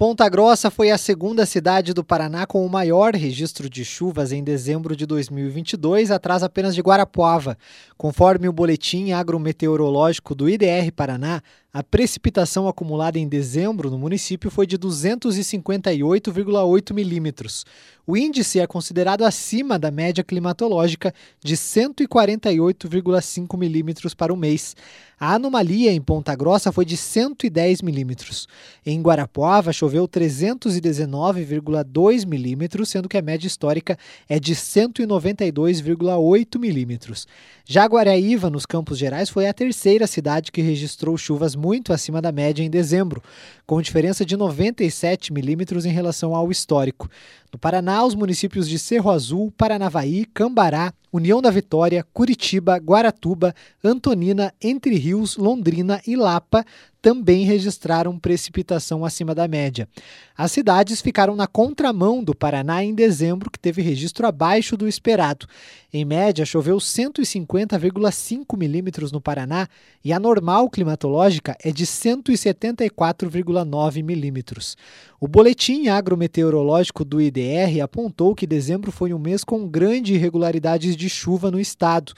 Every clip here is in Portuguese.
Ponta Grossa foi a segunda cidade do Paraná com o maior registro de chuvas em dezembro de 2022, atrás apenas de Guarapuava. Conforme o boletim agrometeorológico do IDR Paraná, a precipitação acumulada em dezembro no município foi de 258,8 milímetros. O índice é considerado acima da média climatológica de 148,5 milímetros para o mês. A anomalia em Ponta Grossa foi de 110 milímetros. Em Guarapuava, choveu 319,2 milímetros, sendo que a média histórica é de 192,8 milímetros. Jaguariaíva, nos Campos Gerais, foi a terceira cidade que registrou chuvas muito acima da média em dezembro, com diferença de 97 milímetros em relação ao histórico. No Paraná, os municípios de Cerro Azul, Paranavaí, Cambará, União da Vitória, Curitiba, Guaratuba, Antonina, Entre Rios, Londrina e Lapa também registraram precipitação acima da média. As cidades ficaram na contramão do Paraná em dezembro, que teve registro abaixo do esperado. Em média, choveu 150,5 milímetros no Paraná e a normal climatológica é de 174,9 milímetros. O boletim agrometeorológico do IDR apontou que dezembro foi um mês com grandes irregularidades de chuva no estado.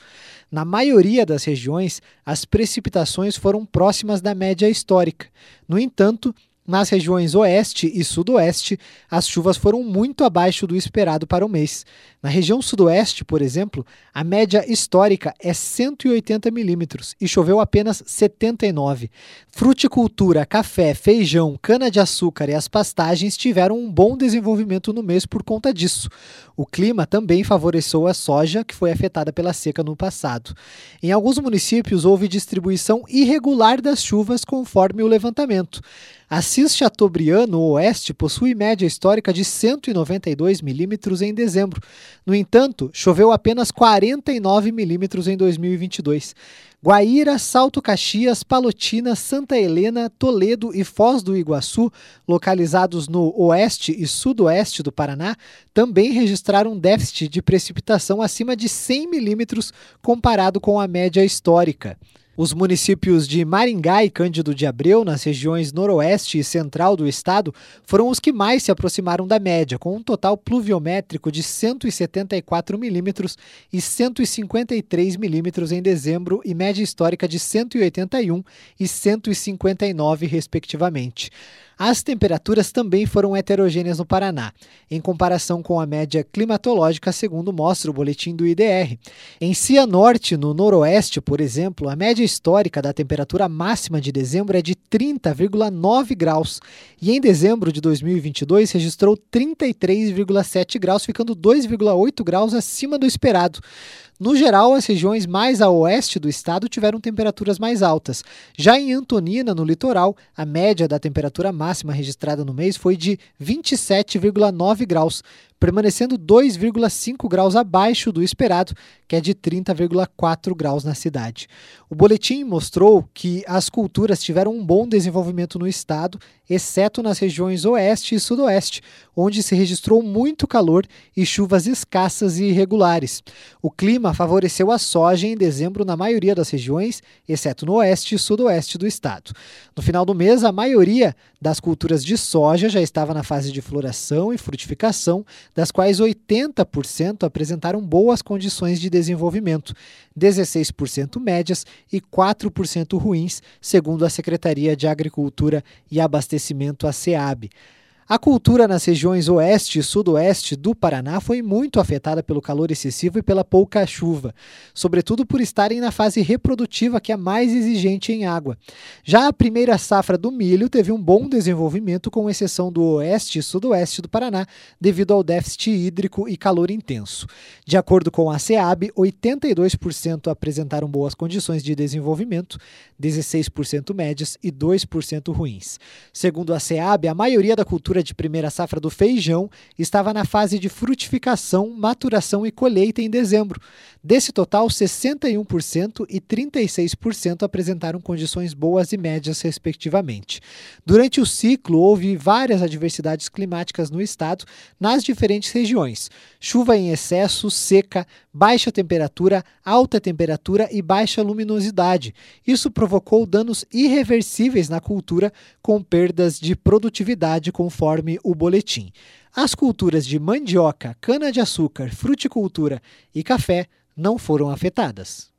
Na maioria das regiões, as precipitações foram próximas da média histórica. No entanto, nas regiões oeste e sudoeste, as chuvas foram muito abaixo do esperado para o mês. Na região sudoeste, por exemplo, a média histórica é 180 milímetros e choveu apenas 79. Fruticultura, café, feijão, cana-de-açúcar e as pastagens tiveram um bom desenvolvimento no mês por conta disso. O clima também favoreceu a soja, que foi afetada pela seca no passado. Em alguns municípios, houve distribuição irregular das chuvas conforme o levantamento. Assis-Chateaubriand, no oeste, possui média histórica de 192 milímetros em dezembro. No entanto, choveu apenas 49 milímetros em 2022. Guaíra, Salto Caxias, Palotina, Santa Helena, Toledo e Foz do Iguaçu, localizados no oeste e sudoeste do Paraná, também registraram um déficit de precipitação acima de 100 milímetros comparado com a média histórica. Os municípios de Maringá e Cândido de Abreu, nas regiões noroeste e central do estado, foram os que mais se aproximaram da média, com um total pluviométrico de 174 milímetros e 153 milímetros em dezembro e média histórica de 181 e 159, respectivamente. As temperaturas também foram heterogêneas no Paraná, em comparação com a média climatológica, segundo mostra o boletim do IDR. Em Cianorte, no noroeste, por exemplo, a média histórica da temperatura máxima de dezembro é de 30,9 graus e em dezembro de 2022 registrou 33,7 graus, ficando 2,8 graus acima do esperado. No geral, as regiões mais a oeste do estado tiveram temperaturas mais altas. Já em Antonina, no litoral, a média da temperatura máxima registrada no mês foi de 27,9 graus, permanecendo 2,5 graus abaixo do esperado, que é de 30,4 graus na cidade. O boletim mostrou que as culturas tiveram um bom desenvolvimento no estado, exceto nas regiões oeste e sudoeste, onde se registrou muito calor e chuvas escassas e irregulares. O clima favoreceu a soja em dezembro na maioria das regiões, exceto no oeste e sudoeste do estado. No final do mês, a maioria das culturas de soja já estava na fase de floração e frutificação, das quais 80% apresentaram boas condições de desenvolvimento, 16% médias e 4% ruins, segundo a Secretaria de Agricultura e Abastecimento, a SEAB. A cultura nas regiões oeste e sudoeste do Paraná foi muito afetada pelo calor excessivo e pela pouca chuva, sobretudo por estarem na fase reprodutiva, que é mais exigente em água. Já a primeira safra do milho teve um bom desenvolvimento, com exceção do oeste e sudoeste do Paraná, devido ao déficit hídrico e calor intenso. De acordo com a SEAB, 82% apresentaram boas condições de desenvolvimento, 16% médias e 2% ruins. Segundo a SEAB, a maioria da cultura de primeira safra do feijão estava na fase de frutificação, maturação e colheita em dezembro. Desse total, 61% e 36% apresentaram condições boas e médias, respectivamente. Durante o ciclo, houve várias adversidades climáticas no estado, nas diferentes regiões: chuva em excesso, seca, baixa temperatura, alta temperatura e baixa luminosidade. Isso provocou danos irreversíveis na cultura, com perdas de produtividade, conforme o boletim. As culturas de mandioca, cana-de-açúcar, fruticultura e café não foram afetadas.